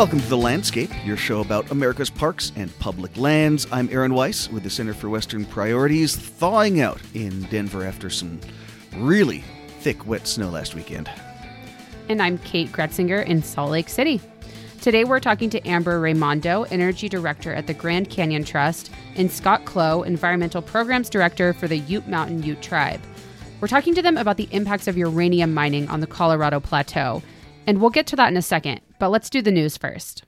Welcome to The Landscape, your show about America's parks and public lands. I'm Aaron Weiss with the Center for Western Priorities, thawing out in Denver after some really thick, wet snow last weekend. And I'm Kate Gretzinger in Salt Lake City. Today we're talking to Amber Raimondo, Energy Director at the Grand Canyon Trust, and Scott Clow, Environmental Programs Director for the Ute Mountain Ute Tribe. We're talking to them about the impacts of uranium mining on the Colorado Plateau, and we'll get to that in a second, but let's do the news first.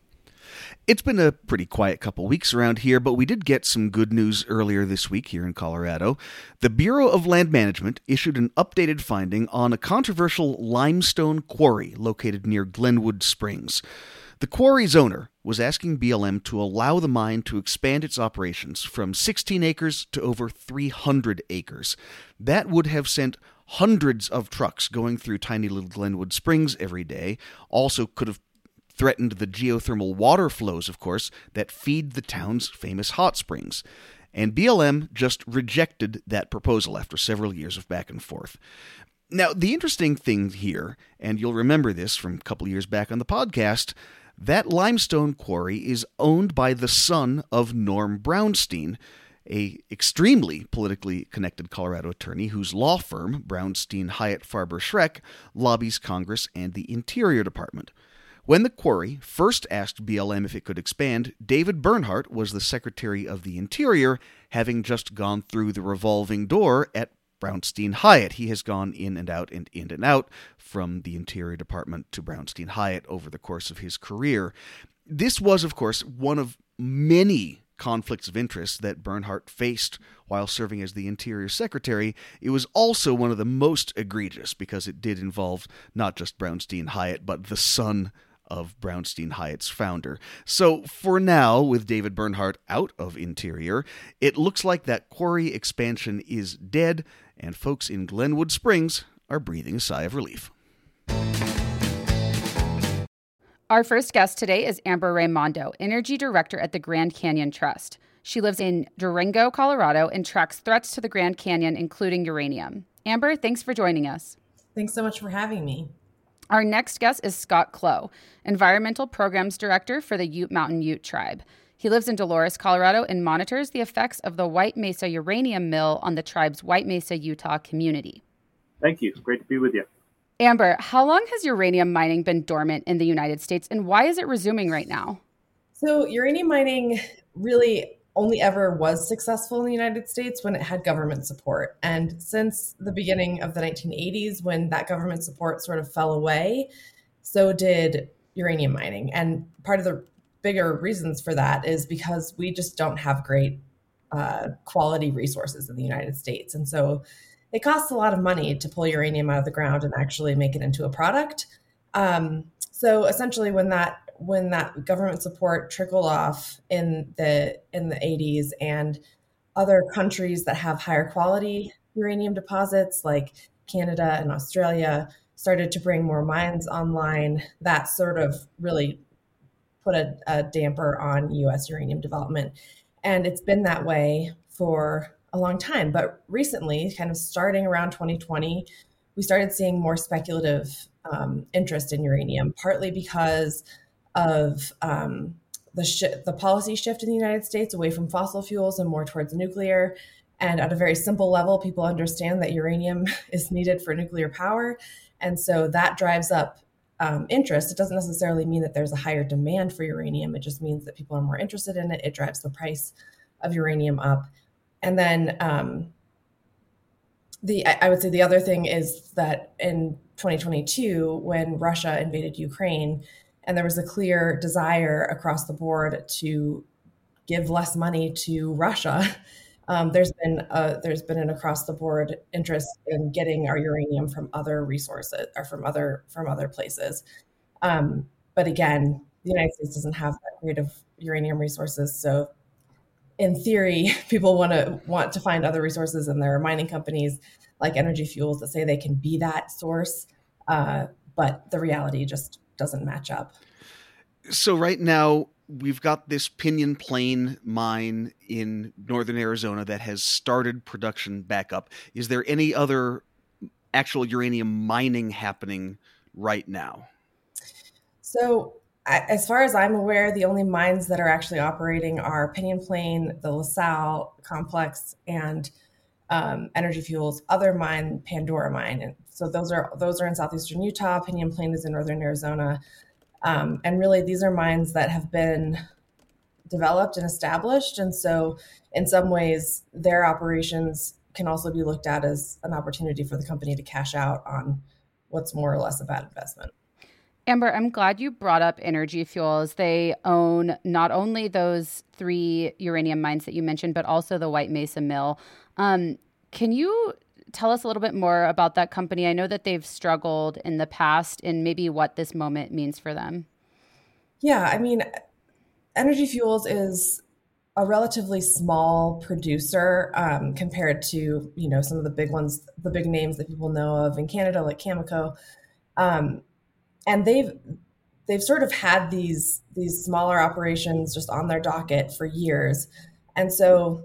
It's been a pretty quiet couple weeks around here, but we did get some good news earlier this week here in Colorado. The Bureau of Land Management issued an updated finding on a controversial limestone quarry located near Glenwood Springs. The quarry's owner was asking BLM to allow the mine to expand its operations from 16 acres to over 300 acres. That would have sent hundreds of trucks going through tiny little Glenwood Springs every day. Also could have threatened the geothermal water flows, of course, that feed the town's famous hot springs. And BLM just rejected that proposal after several years of back and forth. Now, the interesting thing here, and you'll remember this from a couple years back on the podcast, that limestone quarry is owned by the son of Norm Brownstein, a extremely politically connected Colorado attorney whose law firm, Brownstein Hyatt Farber Schreck, lobbies Congress and the Interior Department. When the quarry first asked BLM if it could expand, David Bernhardt was the Secretary of the Interior, having just gone through the revolving door at Brownstein Hyatt. He has gone in and out and in and out from the Interior Department to Brownstein Hyatt over the course of his career. This was, of course, one of many conflicts of interest that Bernhardt faced while serving as the Interior Secretary. It was also one of the most egregious because it did involve not just Brownstein Hyatt, but the son of Brownstein Hyatt's founder. So for now, with David Bernhardt out of Interior, it looks like that quarry expansion is dead, and folks in Glenwood Springs are breathing a sigh of relief. Our first guest today is Amber Raimondo, Energy Director at the Grand Canyon Trust. She lives in Durango, Colorado, and tracks threats to the Grand Canyon, including uranium. Amber, thanks for joining us. Thanks so much for having me. Our next guest is Scott Clow, Environmental Programs Director for the Ute Mountain Ute Tribe. He lives in Dolores, Colorado, and monitors the effects of the White Mesa uranium mill on the tribe's White Mesa, Utah community. Thank you. It's great to be with you. Amber, how long has uranium mining been dormant in the United States, and why is it resuming right now? So uranium mining really only ever was successful in the United States when it had government support. And since the beginning of the 1980s, when that government support sort of fell away, so did uranium mining. And part of the bigger reasons for that is because we just don't have great quality resources in the United States. And so it costs a lot of money to pull uranium out of the ground and actually make it into a product. So essentially, when that government support trickled off in the 80s, and other countries that have higher quality uranium deposits like Canada and Australia started to bring more mines online, that sort of really put a damper on U.S. uranium development. And it's been that way for a long time, but recently, kind of starting around 2020, we started seeing more speculative interest in uranium, partly because of the policy shift in the United States away from fossil fuels and more towards nuclear. And at a very simple level, people understand that uranium is needed for nuclear power, and so that drives up interest. It doesn't necessarily mean that there's a higher demand for uranium. It just means that people are more interested in it. It drives the price of uranium up. And then I would say the other thing is that in 2022, when Russia invaded Ukraine, and there was a clear desire across the board to give less money to Russia, there's been an across the board interest in getting our uranium from other resources or from other places. But again, the United States doesn't have that great of uranium resources, so in theory, people want to find other resources, and there are mining companies like Energy Fuels that say they can be that source, but the reality just doesn't match up. So right now, we've got this Pinyon Plain mine in northern Arizona that has started production back up. Is there any other actual uranium mining happening right now? So As far as I'm aware, the only mines that are actually operating are Pinyon Plain, the LaSalle complex, and Energy Fuels' other mine, Pandora mine. And so those are in southeastern Utah. Pinyon Plain is in northern Arizona. And really, these are mines that have been developed and established. And so in some ways, their operations can also be looked at as an opportunity for the company to cash out on what's more or less a bad investment. Amber, I'm glad you brought up Energy Fuels. They own not only those three uranium mines that you mentioned, but also the White Mesa Mill. Can you tell us a little bit more about that company? I know that they've struggled in the past and maybe what this moment means for them. Yeah, I mean, Energy Fuels is a relatively small producer compared to, you know, some of the big ones, the big names that people know of in Canada, like Cameco. And they've sort of had these smaller operations just on their docket for years. And so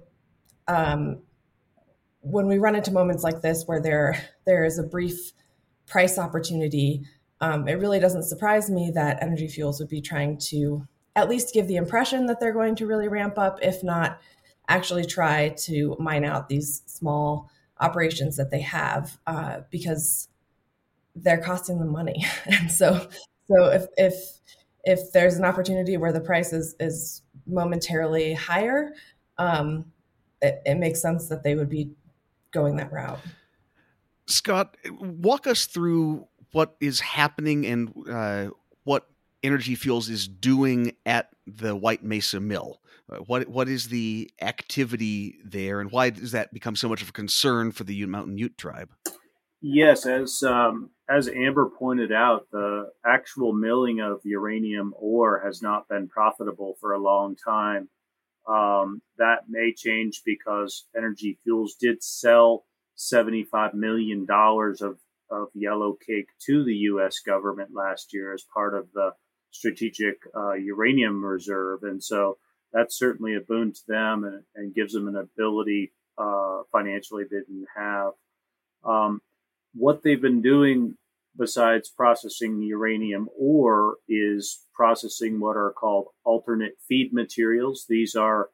when we run into moments like this where there is a brief price opportunity, it really doesn't surprise me that Energy Fuels would be trying to at least give the impression that they're going to really ramp up, if not actually try to mine out these small operations that they have, because they're costing them money. And so if there's an opportunity where the price is momentarily higher, it makes sense that they would be going that route. Scott, walk us through what is happening and what Energy Fuels is doing at the White Mesa Mill. What is the activity there, and why does that become so much of a concern for the Ute Mountain Ute Tribe? Yes, as Amber pointed out, the actual milling of uranium ore has not been profitable for a long time. That may change because Energy Fuels did sell $75 million of yellow cake to the U.S. government last year as part of the strategic uranium reserve. And so that's certainly a boon to them and gives them an ability financially they didn't have. What they've been doing besides processing uranium ore is processing what are called alternate feed materials. These are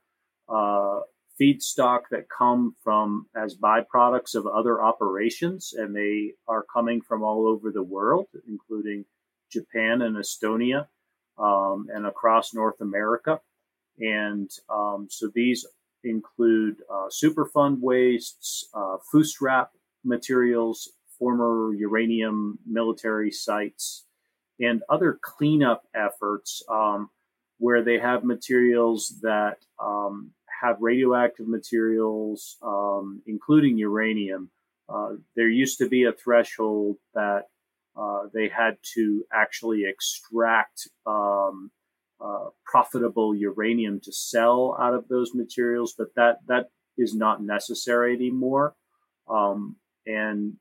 feedstock that come from as byproducts of other operations, and they are coming from all over the world, including Japan and Estonia, and across North America. And so these include Superfund wastes, FUSRAP materials, former uranium military sites, and other cleanup efforts where they have materials that have radioactive materials, including uranium. There used to be a threshold that they had to actually extract profitable uranium to sell out of those materials, but that is not necessary anymore. And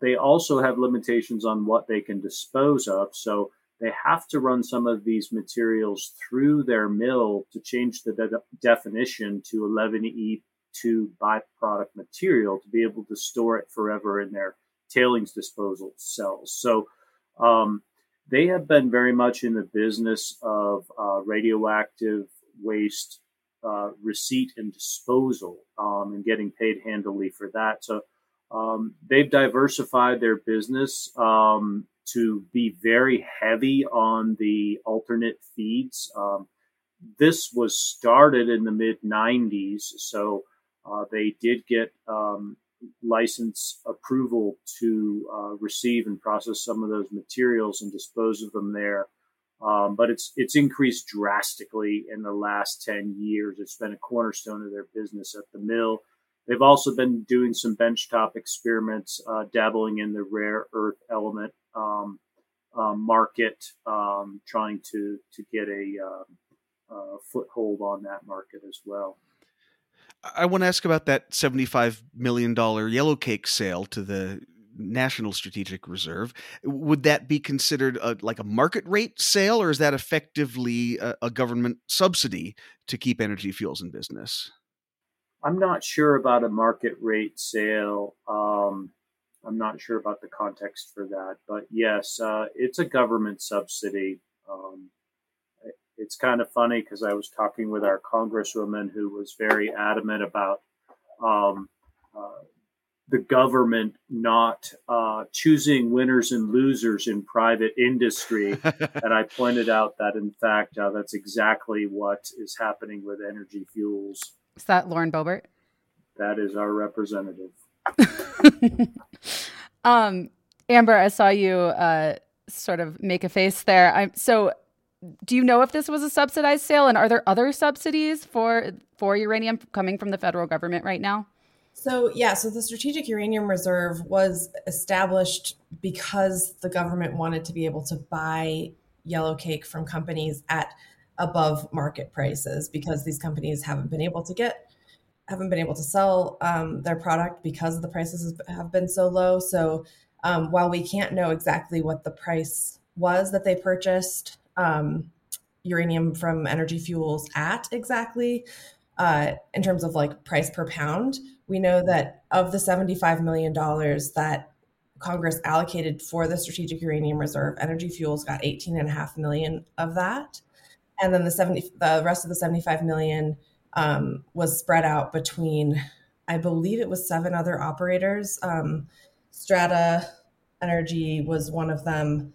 they also have limitations on what they can dispose of. So they have to run some of these materials through their mill to change the definition to 11E2 byproduct material to be able to store it forever in their tailings disposal cells. So they have been very much in the business of radioactive waste receipt and disposal, and getting paid handily for that. So they've diversified their business to be very heavy on the alternate feeds. This was started in the mid-90s, so they did get license approval to receive and process some of those materials and dispose of them there. But it's increased drastically in the last 10 years. It's been a cornerstone of their business at the mill. They've also been doing some benchtop experiments, dabbling in the rare earth element market, trying to get a foothold on that market as well. I want to ask about that $75 million yellow cake sale to the National Strategic Reserve. Would that be considered like a market rate sale, or is that effectively a government subsidy to keep Energy Fuels in business? I'm not sure about a market rate sale. I'm not sure about the context for that, but yes, it's a government subsidy It's kind of funny because I was talking with our congresswoman who was very adamant about the government not choosing winners and losers in private industry. And I pointed out that, in fact, that's exactly what is happening with Energy Fuels. Is that Lauren Boebert? That is our representative. Amber, I saw you sort of make a face there. So do you know if this was a subsidized sale, and are there other subsidies for uranium coming from the federal government right now? So the Strategic Uranium Reserve was established because the government wanted to be able to buy yellowcake from companies at above market prices, because these companies haven't been able to sell their product because the prices have been so low. So while we can't know exactly what the price was that they purchased uranium from Energy Fuels at exactly, in terms of like price per pound, we know that of the $75 million that Congress allocated for the Strategic Uranium Reserve, Energy Fuels got $18.5 million of that. And then the rest of the $75 million was spread out between, I believe it was 7 other operators. Strata Energy was one of them.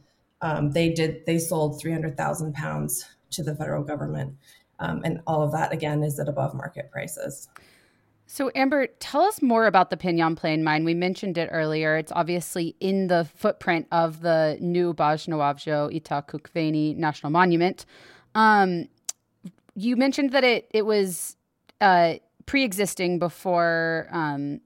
They sold 300,000 pounds to the federal government. And all of that, again, is at above market prices. So, Amber, tell us more about the Pinyon Plain mine. We mentioned it earlier. It's obviously in the footprint of the new Bajnawavjo Itakukveni National Monument. You mentioned that it was pre-existing before,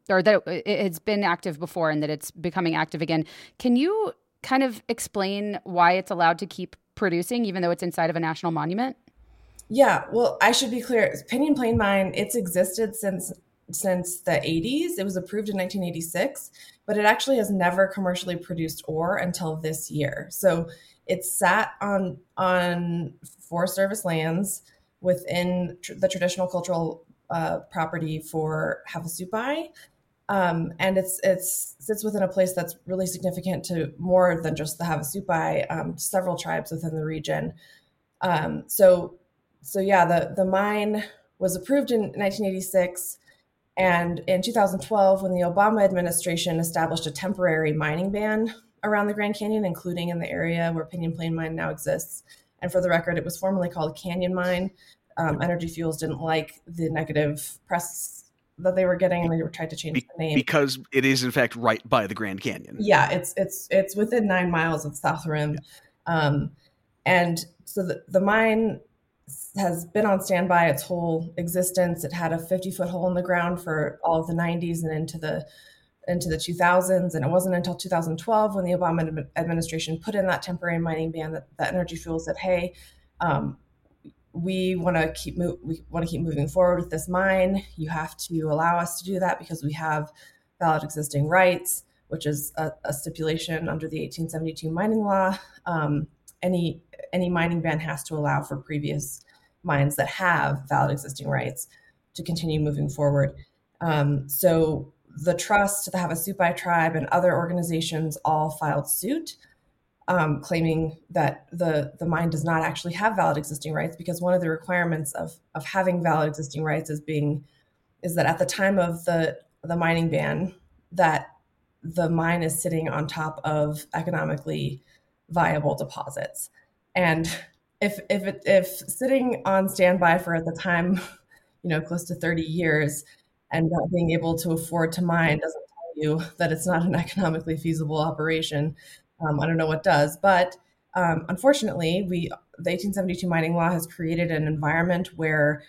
or that it's been active before and that it's becoming active again. Can you kind of explain why it's allowed to keep producing even though it's inside of a national monument? Yeah, well, I should be clear. Pinyon Plain Mine, it's existed since the 80s. It was approved in 1986, but it actually has never commercially produced ore until this year. So it sat on Forest Service lands within the traditional cultural property for Havasupai. And it's sits within a place that's really significant to more than just the Havasupai, several tribes within the region. The mine was approved in 1986, and in 2012, when the Obama administration established a temporary mining ban around the Grand Canyon, including in the area where Pinyon Plain Mine now exists. And for the record, it was formerly called Canyon Mine. Energy Fuels didn't like the negative press that they were getting, and they tried to change the name. Because it is, in fact, right by the Grand Canyon. Yeah, it's within 9 miles of the South Rim. Yeah. And so the mine has been on standby its whole existence. It had a 50-foot hole in the ground for all of the 90s and into the 2000s. And it wasn't until 2012 when the Obama administration put in that temporary mining ban that Energy Fuels said, hey, we want to keep moving forward with this mine. You have to allow us to do that because we have valid existing rights, which is a stipulation under the 1872 mining law. Any mining ban has to allow for previous mines that have valid existing rights to continue moving forward. So the trust, the Havasupai tribe, and other organizations all filed suit, claiming that the mine does not actually have valid existing rights, because one of the requirements of having valid existing rights is that at the time of the mining ban, that the mine is sitting on top of economically viable deposits. And if sitting on standby for, at the time, close to 30 years and not being able to afford to mine doesn't tell you that it's not an economically feasible operation, I don't know what does. But unfortunately, the 1872 mining law has created an environment where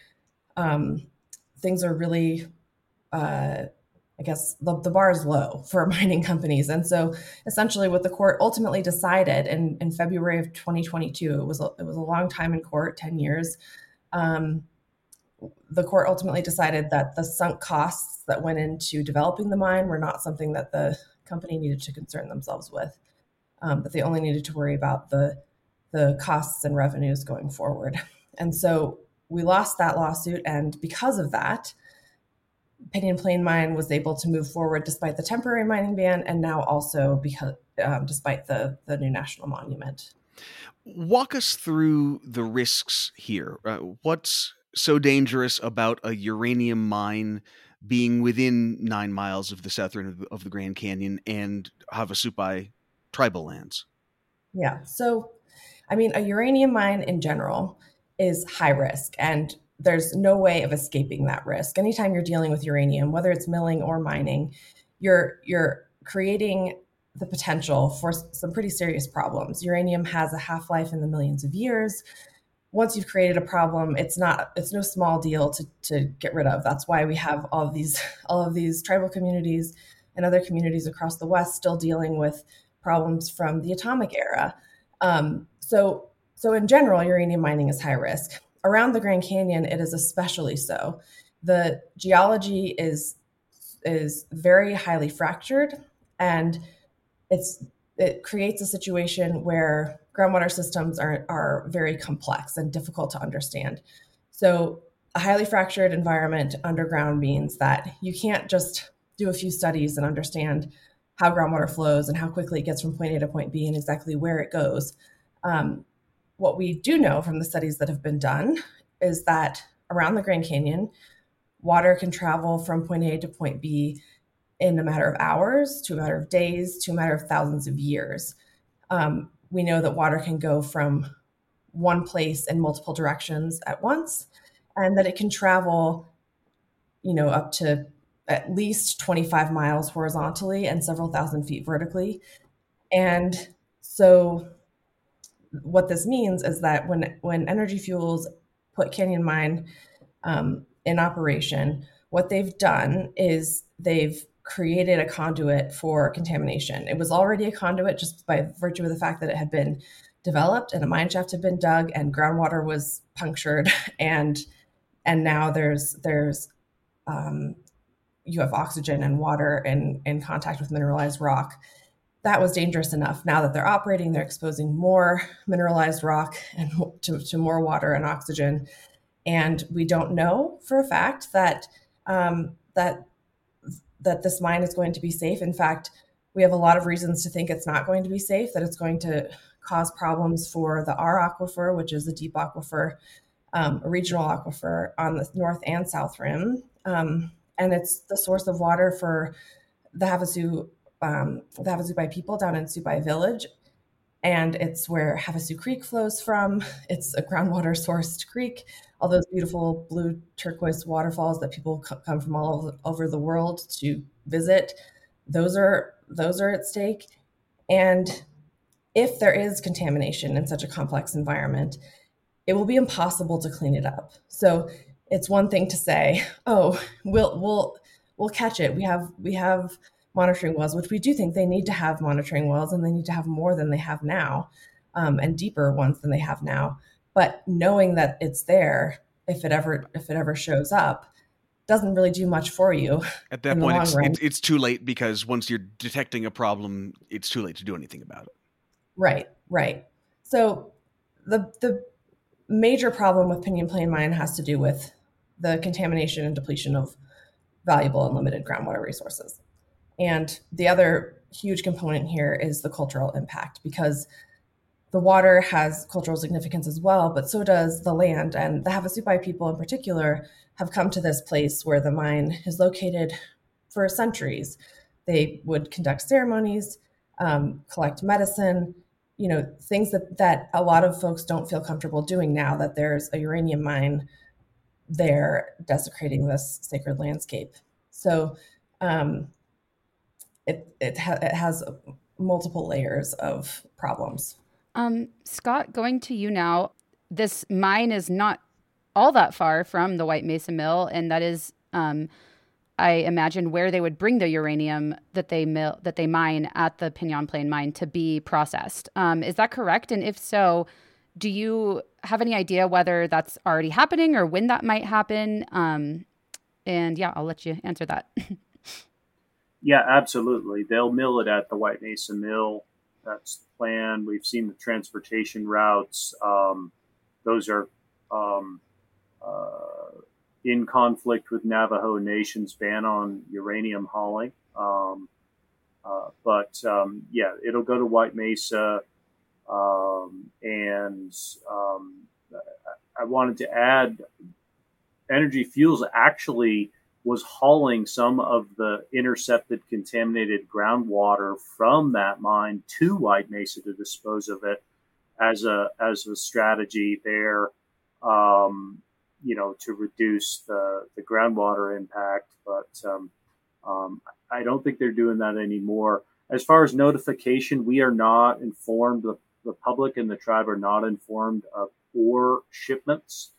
things are really, I guess, the bar is low for mining companies. And so essentially what the court ultimately decided in February of 2022, it was a long time in court, 10 years. The court ultimately decided that the sunk costs that went into developing the mine were not something that the company needed to concern themselves with, that they only needed to worry about the costs and revenues going forward. And so we lost that lawsuit. And because of that, Pinyon Plain Mine was able to move forward despite the temporary mining ban, and now also because despite the new national monument. Walk us through the risks here. What's so dangerous about a uranium mine being within 9 miles of the southern of the Grand Canyon and Havasupai tribal lands? Yeah. So, I mean, a uranium mine in general is high risk, and there's no way of escaping that risk. Anytime you're dealing with uranium, whether it's milling or mining, you're creating the potential for some pretty serious problems. Uranium has a half-life in the millions of years. Once you've created a problem, it's no small deal to get rid of. That's why we have all of these tribal communities and other communities across the West still dealing with problems from the atomic era. So in general, uranium mining is high risk. Around the Grand Canyon, it is especially so. The geology is very highly fractured, and it creates a situation where groundwater systems are very complex and difficult to understand. So a highly fractured environment underground means that you can't just do a few studies and understand how groundwater flows and how quickly it gets from point A to point B and exactly where it goes. What we do know from the studies that have been done is that around the Grand Canyon, water can travel from point A to point B in a matter of hours, to a matter of days, to a matter of thousands of years. We know that water can go from one place in multiple directions at once, and that it can travel, up to at least 25 miles horizontally and several thousand feet vertically. And so what this means is that when Energy Fuels put Canyon Mine in operation, what they've done is they've created a conduit for contamination. It was already a conduit just by virtue of the fact that it had been developed and a mine shaft had been dug and groundwater was punctured. And now there's you have oxygen and water in contact with mineralized rock. That was dangerous enough. Now that they're operating, they're exposing more mineralized rock and to more water and oxygen. And we don't know for a fact that that this mine is going to be safe. In fact, we have a lot of reasons to think it's not going to be safe, that it's going to cause problems for the R aquifer, which is a deep aquifer, a regional aquifer on the north and south rim. And it's the source of water for the Havasupai people down in Supai Village. And it's where Havasu Creek flows from. It's a groundwater sourced creek. All those beautiful blue turquoise waterfalls that people come from all over the world to visit, those are at stake. And if there is contamination in such a complex environment, it will be impossible to clean it up. So it's one thing to say, "Oh, we'll catch it. We have monitoring wells," which we do think they need to have monitoring wells, and they need to have more than they have now, and deeper ones than they have now. But knowing that it's there, if it ever shows up, doesn't really do much for you. At that point, it's too late, because once you're detecting a problem, it's too late to do anything about it. Right. So the major problem with Pinyon Plain Mine has to do with the contamination and depletion of valuable and limited groundwater resources. And the other huge component here is the cultural impact, because the water has cultural significance as well, but so does the land. And the Havasupai people in particular have come to this place where the mine is located for centuries. They would conduct ceremonies, collect medicine, things that a lot of folks don't feel comfortable doing now that there's a uranium mine there desecrating this sacred landscape. So it has multiple layers of problems. Scott, going to you now, this mine is not all that far from the White Mesa Mill, and that is, I imagine, where they would bring the uranium that they mine at the Pinyon Plain Mine to be processed. Is that correct? And if so, do you have any idea whether that's already happening or when that might happen? And yeah, I'll let you answer that. Yeah, absolutely. They'll mill it at the White Mesa Mill. That's the plan. We've seen the transportation routes. Those are in conflict with Navajo Nation's ban on uranium hauling. But yeah, it'll go to White Mesa. I wanted to add, Energy Fuels actually was hauling some of the intercepted contaminated groundwater from that mine to White Mesa to dispose of it as a strategy there, to reduce the groundwater impact. But I don't think they're doing that anymore. As far as notification, we are not informed. The public and the tribe are not informed of ore shipments.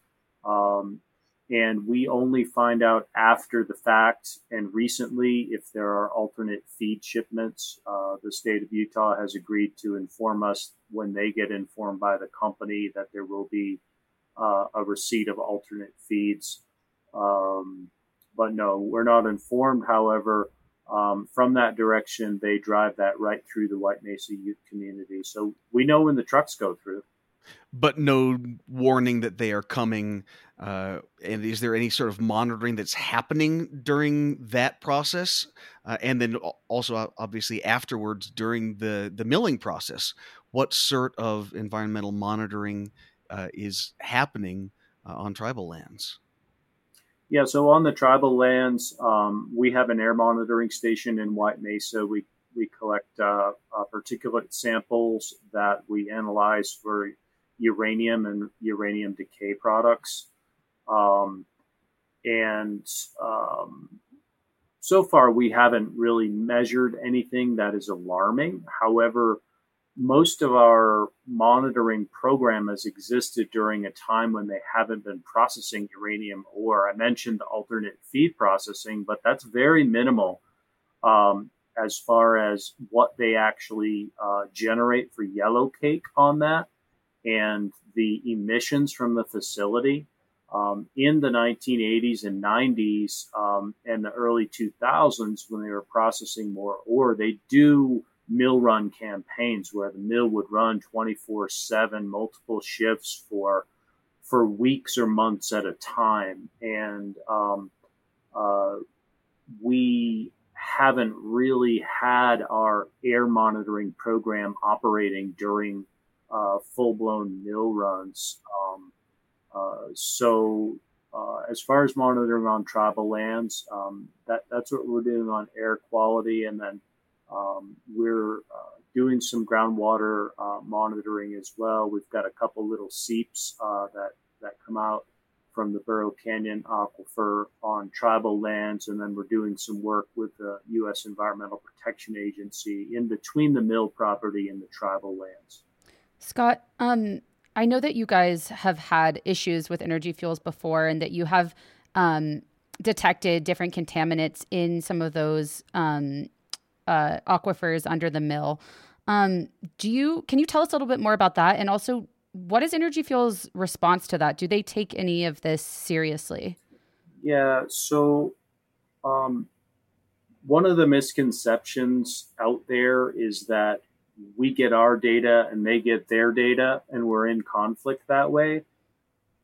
And we only find out after the fact, and recently, if there are alternate feed shipments. The state of Utah has agreed to inform us when they get informed by the company that there will be a receipt of alternate feeds. But no, we're not informed. However, from that direction, they drive that right through the White Mesa Ute community. So we know when the trucks go through. But no warning that they are coming. And is there any sort of monitoring that's happening during that process? And then also, obviously, afterwards, during the milling process, what sort of environmental monitoring is happening on tribal lands? Yeah, so on the tribal lands, we have an air monitoring station in White Mesa. We collect particulate samples that we analyze for uranium and uranium decay products. So far, we haven't really measured anything that is alarming. However, most of our monitoring program has existed during a time when they haven't been processing uranium ore. I mentioned alternate feed processing, but that's very minimal as far as what they actually generate for yellowcake on that and the emissions from the facility. In the 1980s and 90s and the early 2000s, when they were processing more ore, they do mill run campaigns where the mill would run 24/7, multiple shifts for weeks or months at a time. And we haven't really had our air monitoring program operating during full-blown mill runs. As far as monitoring on tribal lands, that's what we're doing on air quality. And then we're doing some groundwater monitoring as well. We've got a couple little seeps that come out from the Borough Canyon aquifer on tribal lands. And then we're doing some work with the U.S. Environmental Protection Agency in between the mill property and the tribal lands. Scott, I know that you guys have had issues with Energy Fuels before and that you have detected different contaminants in some of those aquifers under the mill. Can you tell us a little bit more about that? And also, what is Energy Fuels' response to that? Do they take any of this seriously? Yeah, so one of the misconceptions out there is that we get our data and they get their data and we're in conflict that way.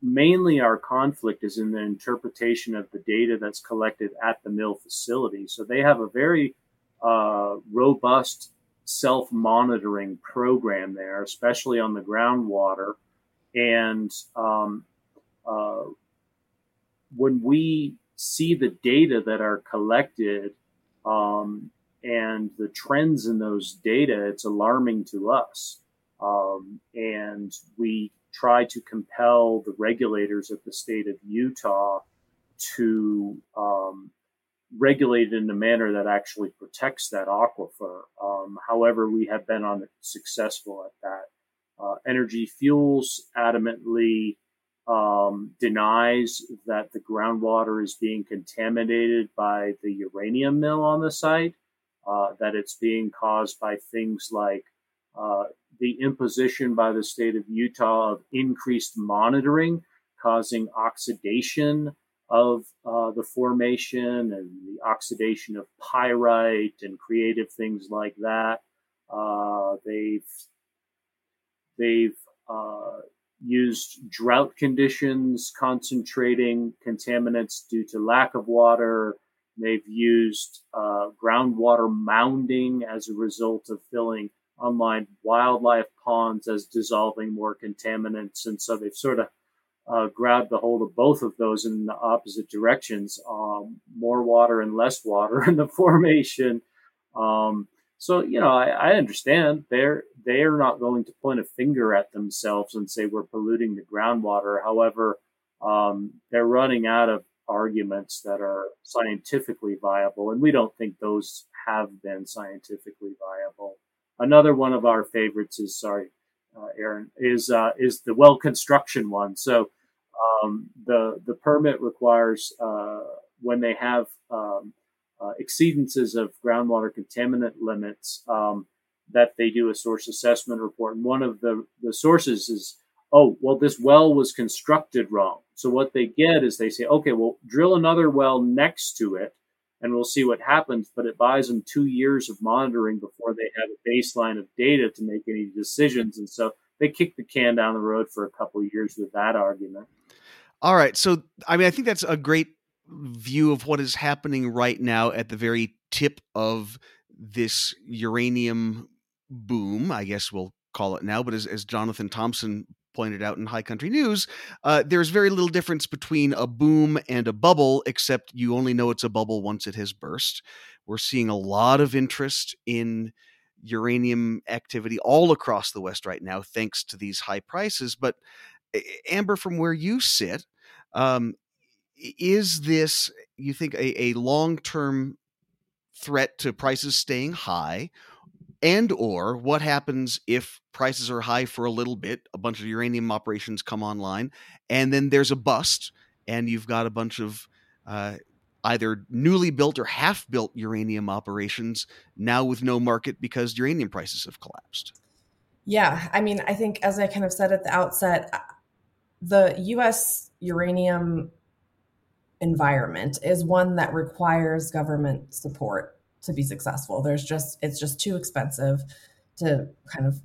Mainly our conflict is in the interpretation of the data that's collected at the mill facility. So they have a very robust self-monitoring program there, especially on the groundwater. And when we see the data that are collected and the trends in those data, it's alarming to us. And we try to compel the regulators of the state of Utah to regulate in a manner that actually protects that aquifer. However, we have been unsuccessful at that. Energy Fuels adamantly denies that the groundwater is being contaminated by the uranium mill on the site, that it's being caused by things like the imposition by the state of Utah of increased monitoring, causing oxidation of the formation and the oxidation of pyrite and creative things like that. They've used drought conditions, concentrating contaminants due to lack of water. They've used groundwater mounding as a result of filling online wildlife ponds as dissolving more contaminants. And so they've sort of grabbed the hold of both of those in the opposite directions, more water and less water in the formation. So, you know, I understand they are not going to point a finger at themselves and say we're polluting the groundwater. However, they're running out of arguments that are scientifically viable, and we don't think those have been scientifically viable. Another one of our favorites is, Aaron, is the well construction one. So the permit requires when they have exceedances of groundwater contaminant limits, that they do a source assessment report. And one of the sources is, oh, well, this well was constructed wrong. So what they get is they say, okay, well, drill another well next to it and we'll see what happens. But it buys them 2 years of monitoring before they have a baseline of data to make any decisions. And so they kick the can down the road for a couple of years with that argument. All right. So, I mean, I think that's a great view of what is happening right now at the very tip of this uranium boom, I guess we'll call it now. But as Jonathan Thompson pointed out in High Country News, there's very little difference between a boom and a bubble, except you only know it's a bubble once it has burst. We're seeing a lot of interest in uranium activity all across the West right now, thanks to these high prices. But Amber, from where you sit, is this, you think, a long-term threat to prices staying high, and or what happens if prices are high for a little bit, a bunch of uranium operations come online, and then there's a bust, and you've got a bunch of either newly built or half-built uranium operations now with no market because uranium prices have collapsed? Yeah, I mean, I think, as I kind of said at the outset, the U.S. uranium environment is one that requires government support to be successful. It's just too expensive to kind of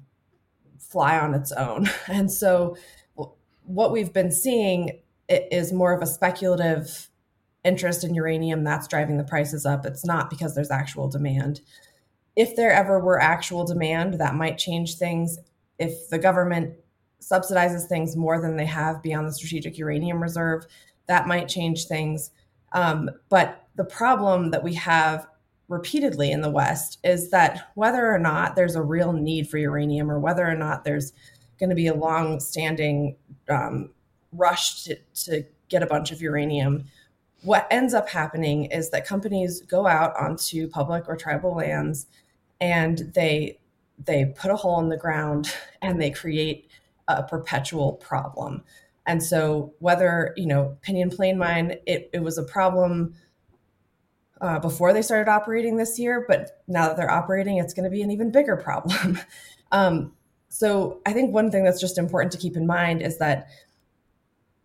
fly on its own. And so what we've been seeing is more of a speculative interest in uranium that's driving the prices up. It's not because there's actual demand. If there ever were actual demand, that might change things. If the government subsidizes things more than they have beyond the Strategic Uranium Reserve, that might change things. But the problem that we have repeatedly in the West is that whether or not there's a real need for uranium, or whether or not there's going to be a long-standing rush to get a bunch of uranium, what ends up happening is that companies go out onto public or tribal lands and they put a hole in the ground and they create a perpetual problem. And so whether, you know, Pinyon Plain Mine, it was a problem before they started operating this year, but now that they're operating, it's going to be an even bigger problem. So I think one thing that's just important to keep in mind is that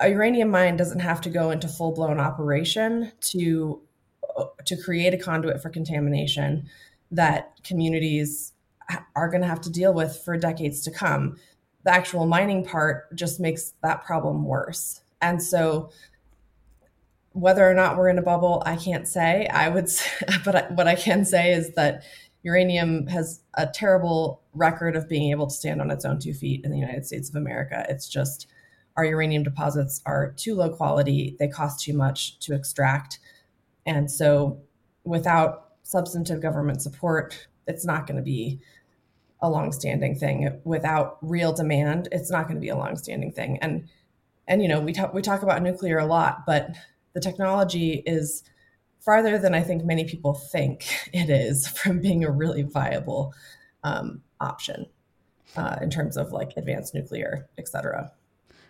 a uranium mine doesn't have to go into full-blown operation to create a conduit for contamination that communities are going to have to deal with for decades to come. The actual mining part just makes that problem worse. And so whether or not we're in a bubble, I can't say. What I can say is that uranium has a terrible record of being able to stand on its own 2 feet in the United States of America. It's just our uranium deposits are too low quality. They cost too much to extract. And so without substantive government support, it's not going to be a longstanding thing. Without real demand, it's not going to be a longstanding thing. And you know, we talk about nuclear a lot, but the technology is farther than I think many people think it is from being a really viable option in terms of like advanced nuclear, et cetera.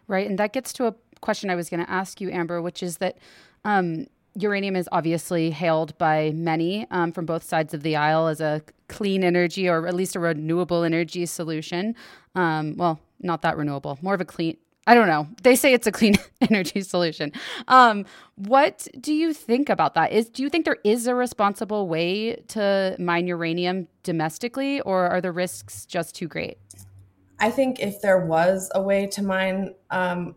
Right, and that gets to a question I was going to ask you, Amber, which is that uranium is obviously hailed by many from both sides of the aisle as a clean energy, or at least a renewable energy solution. Well, not that renewable, more of a clean, I don't know. They say it's a clean energy solution. What do you think about that? Do you think there is a responsible way to mine uranium domestically, or are the risks just too great? I think if there was a way to mine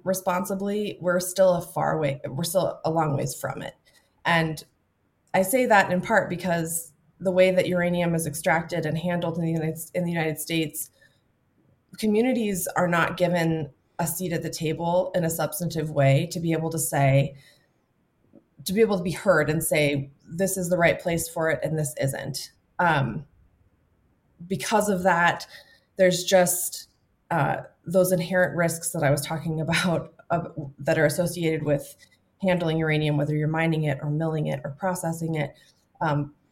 responsibly, we're still a long ways from it. And I say that in part because the way that uranium is extracted and handled in the United States, communities are not given a seat at the table in a substantive way to be able to say, to be able to be heard and say, this is the right place for it and this isn't. Because of that, there's just those inherent risks that I was talking about that are associated with handling uranium, whether you're mining it or milling it or processing it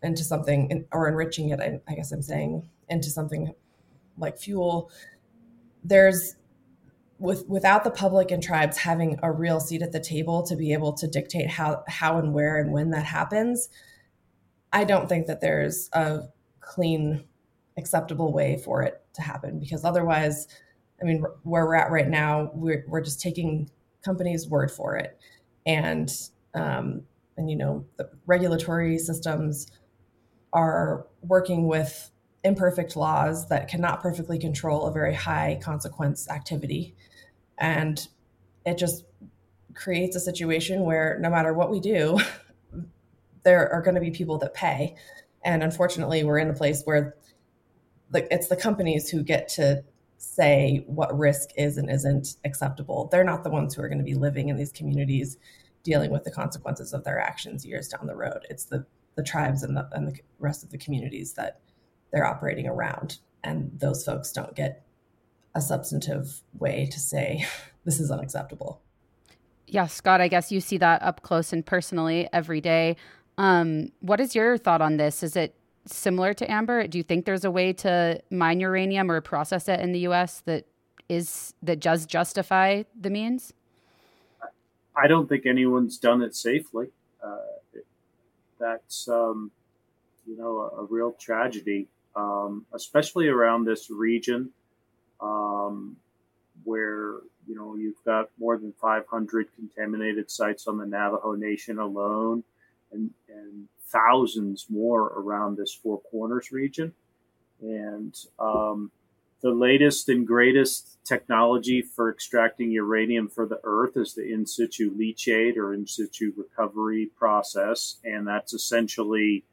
into something, or enriching it, I guess I'm saying, into something like fuel. Without the public and tribes having a real seat at the table to be able to dictate how and where and when that happens, I don't think that there's a clean, acceptable way for it to happen, because otherwise, I mean, where we're at right now, we're just taking companies' word for it, and you know, the regulatory systems are working with imperfect laws that cannot perfectly control a very high consequence activity. And it just creates a situation where no matter what we do, there are going to be people that pay. And unfortunately, we're in the place where it's the companies who get to say what risk is and isn't acceptable. They're not the ones who are going to be living in these communities dealing with the consequences of their actions years down the road. It's the tribes and the rest of the communities that they're operating around. And those folks don't get a substantive way to say, this is unacceptable. Yeah, Scott, I guess you see that up close and personally every day. What is your thought on this? Is it similar to Amber? Do you think there's a way to mine uranium or process it in the U.S. that does justify the means? I don't think anyone's done it safely. That's... you know, a real tragedy, especially around this region where, you know, you've got more than 500 contaminated sites on the Navajo Nation alone and thousands more around this Four Corners region. And the latest and greatest technology for extracting uranium for the earth is the in situ leachate or in situ recovery process. And that's essentially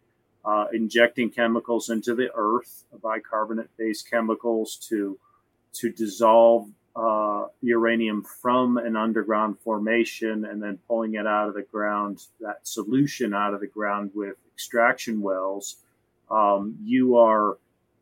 injecting chemicals into the earth, bicarbonate-based chemicals to dissolve uranium from an underground formation and then pulling it out of the ground, that solution out of the ground with extraction wells. You are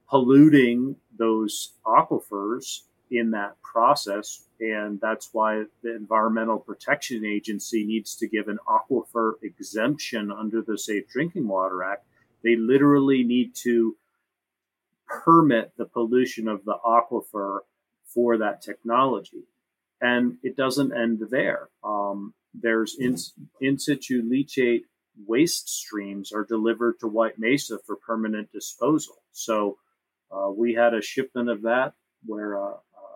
polluting those aquifers in that process, and that's why the Environmental Protection Agency needs to give an aquifer exemption under the Safe Drinking Water Act. They literally need to permit the pollution of the aquifer for that technology. And it doesn't end there. There's in situ leachate waste streams are delivered to White Mesa for permanent disposal. So we had a shipment of that where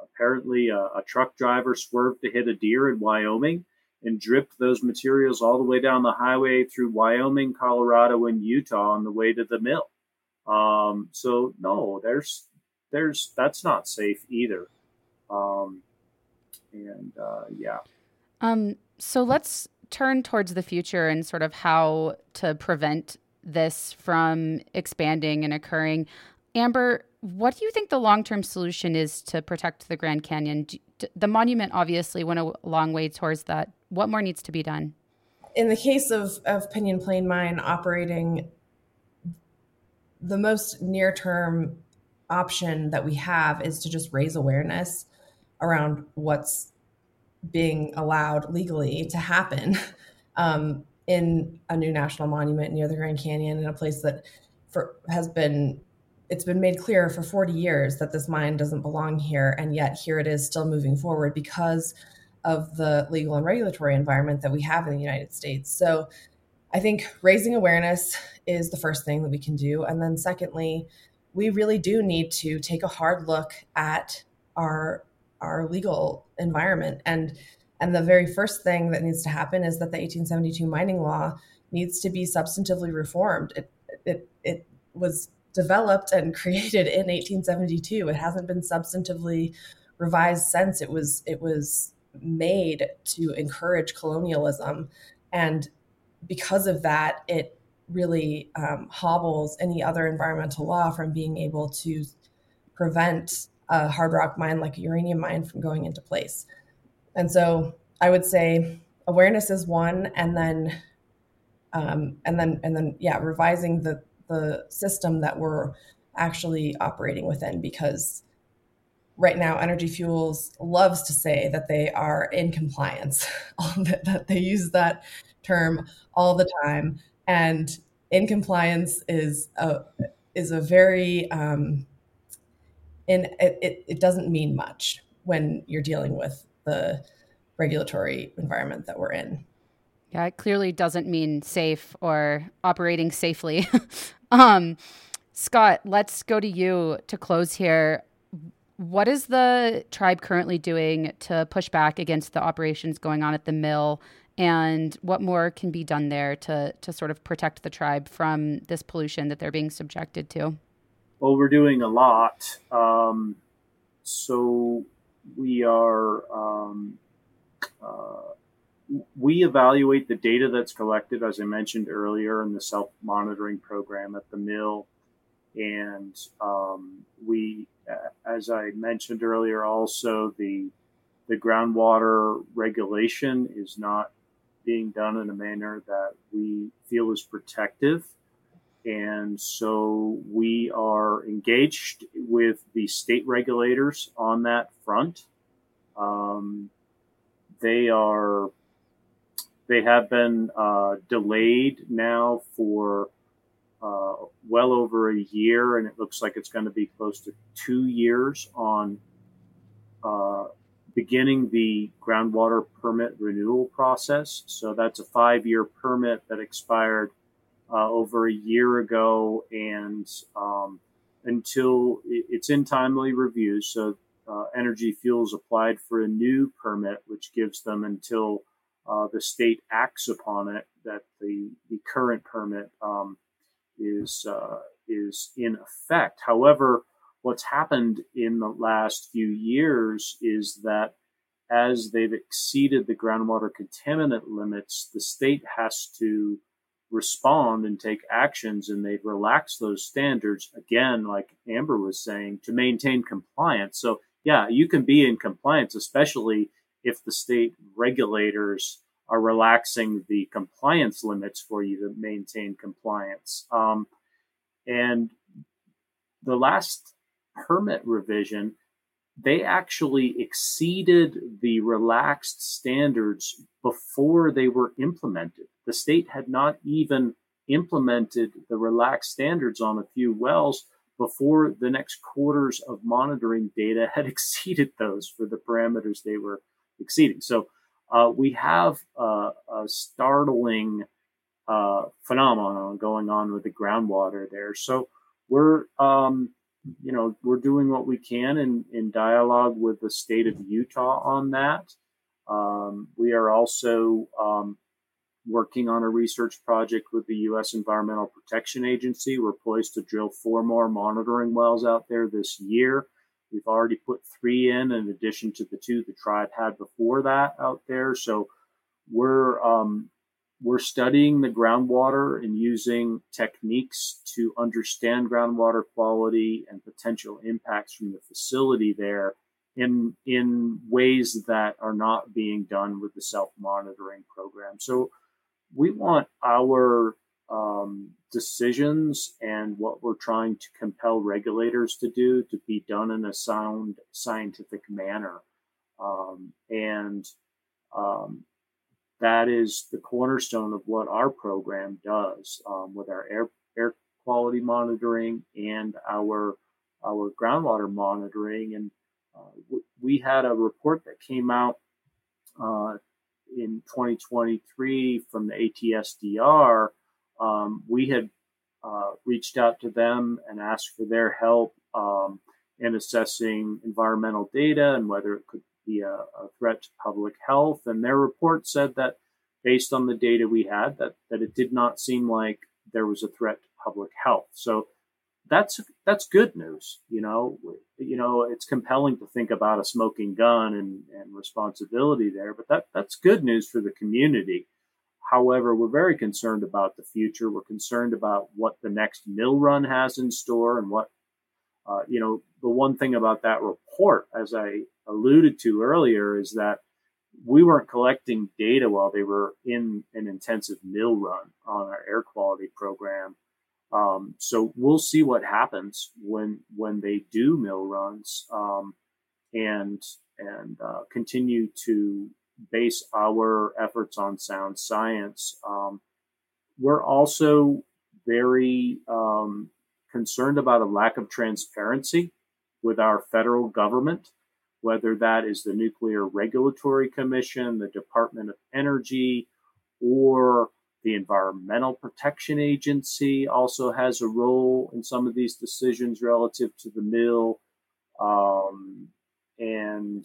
apparently a truck driver swerved to hit a deer in Wyoming and dripped those materials all the way down the highway through Wyoming, Colorado, and Utah on the way to the mill. So no, that's not safe either. Yeah. So let's turn towards the future and sort of how to prevent this from expanding and occurring. Amber, what do you think the long-term solution is to protect the Grand Canyon? The monument obviously went a long way towards that. What more needs to be done? In the case of Pinyon Plain Mine operating, the most near-term option that we have is to just raise awareness around what's being allowed legally to happen in a new national monument near the Grand Canyon, in a place that it's been made clear for 40 years that this mine doesn't belong here, and yet here it is still moving forward because of the legal and regulatory environment that we have in the United States. So I think raising awareness is the first thing that we can do. And then secondly, we really do need to take a hard look at our legal environment. And the very first thing that needs to happen is that the 1872 mining law needs to be substantively reformed. It was developed and created in 1872. It hasn't been substantively revised since. It was made to encourage colonialism, and because of that, it really hobbles any other environmental law from being able to prevent a hard rock mine like a uranium mine from going into place. And so I would say awareness is one, and then revising the system that we're actually operating within, because right now Energy Fuels loves to say that they are in compliance, that they use that term all the time. And in compliance is a very, it doesn't mean much when you're dealing with the regulatory environment that we're in. Yeah, it clearly doesn't mean safe or operating safely. Scott, let's go to you to close here. What is the tribe currently doing to push back against the operations going on at the mill? And what more can be done there to sort of protect the tribe from this pollution that they're being subjected to? Well, we're doing a lot. So we are, we evaluate the data that's collected, as I mentioned earlier, in the self-monitoring program at the mill. And we, as I mentioned earlier, also the groundwater regulation is not being done in a manner that we feel is protective. And so we are engaged with the state regulators on that front. They have been delayed now for well over a year, and it looks like it's going to be close to 2 years on beginning the groundwater permit renewal process. So that's a 5-year permit that expired over a year ago, and until it's in timely review. So Energy Fuels applied for a new permit, which gives them until the state acts upon it, that the current permit is in effect. However, what's happened in the last few years is that as they've exceeded the groundwater contaminant limits, the state has to respond and take actions, and they've relaxed those standards again, like Amber was saying, to maintain compliance. So yeah, you can be in compliance, especially if the state regulators are relaxing the compliance limits for you to maintain compliance. And the last permit revision, they actually exceeded the relaxed standards before they were implemented. The state had not even implemented the relaxed standards on a few wells before the next quarters of monitoring data had exceeded those for the parameters they were exceeding. So we have a startling phenomenon going on with the groundwater there. So we're, we're doing what we can in dialogue with the state of Utah on that. We are also working on a research project with the U.S. Environmental Protection Agency. We're poised to drill 4 more monitoring wells out there this year. We've already put 3 in addition to the 2 the tribe had before that out there. So we're studying the groundwater and using techniques to understand groundwater quality and potential impacts from the facility there in ways that are not being done with the self-monitoring program. So we want our decisions and what we're trying to compel regulators to do to be done in a sound scientific manner. That is the cornerstone of what our program does with our air quality monitoring and our groundwater monitoring. And we had a report that came out in 2023 from the ATSDR. We had reached out to them and asked for their help in assessing environmental data and whether it could be a threat to public health. And their report said that based on the data we had, that it did not seem like there was a threat to public health. So that's good news. It's compelling to think about a smoking gun and responsibility there, but that's good news for the community. However, we're very concerned about the future. We're concerned about what the next mill run has in store and what, the one thing about that report, as I alluded to earlier, is that we weren't collecting data while they were in an intensive mill run on our air quality program. So we'll see what happens when they do mill runs, and continue to base our efforts on sound science. We're also very concerned about a lack of transparency with our federal government, whether that is the Nuclear Regulatory Commission, the Department of Energy, or the Environmental Protection Agency also has a role in some of these decisions relative to the mill. And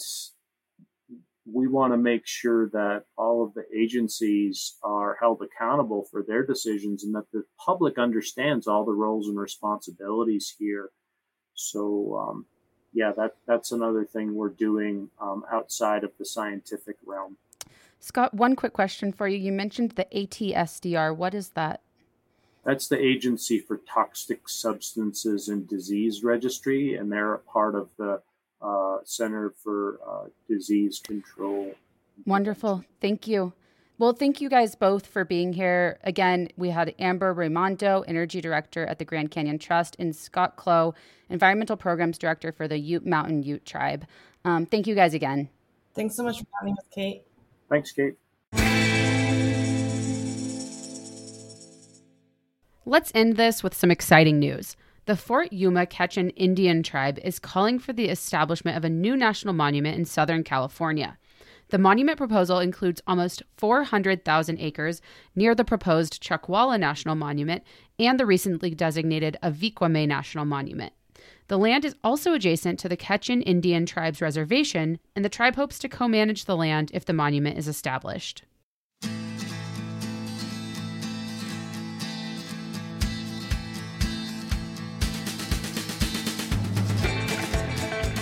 we want to make sure that all of the agencies are held accountable for their decisions and that the public understands all the roles and responsibilities here. So, that's another thing we're doing outside of the scientific realm. Scott, one quick question for you. You mentioned the ATSDR. What is that? That's the Agency for Toxic Substances and Disease Registry, and they're a part of the Center for Disease Control. Wonderful. Thank you. Well, thank you guys both for being here. Again, we had Amber Raimondo, Energy Director at the Grand Canyon Trust, and Scott Clow, Environmental Programs Director for the Ute Mountain Ute Tribe. Thank you guys again. Thanks so much for having us, Kate. Thanks, Kate. Let's end this with some exciting news. The Fort Yuma Quechan Indian Tribe is calling for the establishment of a new national monument in Southern California. The monument proposal includes almost 400,000 acres near the proposed Chuckwalla National Monument and the recently designated Avikwame National Monument. The land is also adjacent to the Quechan Indian Tribe's reservation, and the tribe hopes to co-manage the land if the monument is established.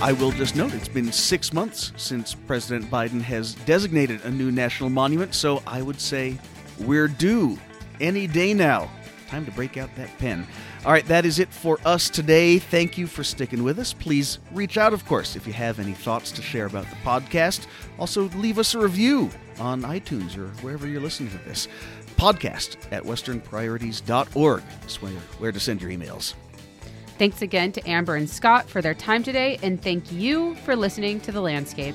I will just note it's been 6 months since President Biden has designated a new national monument, so I would say we're due any day now. Time to break out that pen. All right, that is it for us today. Thank you for sticking with us. Please reach out, of course, if you have any thoughts to share about the podcast. Also, leave us a review on iTunes or wherever you're listening to this. Podcast@westernpriorities.org is where to send your emails. Thanks again to Amber and Scott for their time today, and thank you for listening to The Landscape.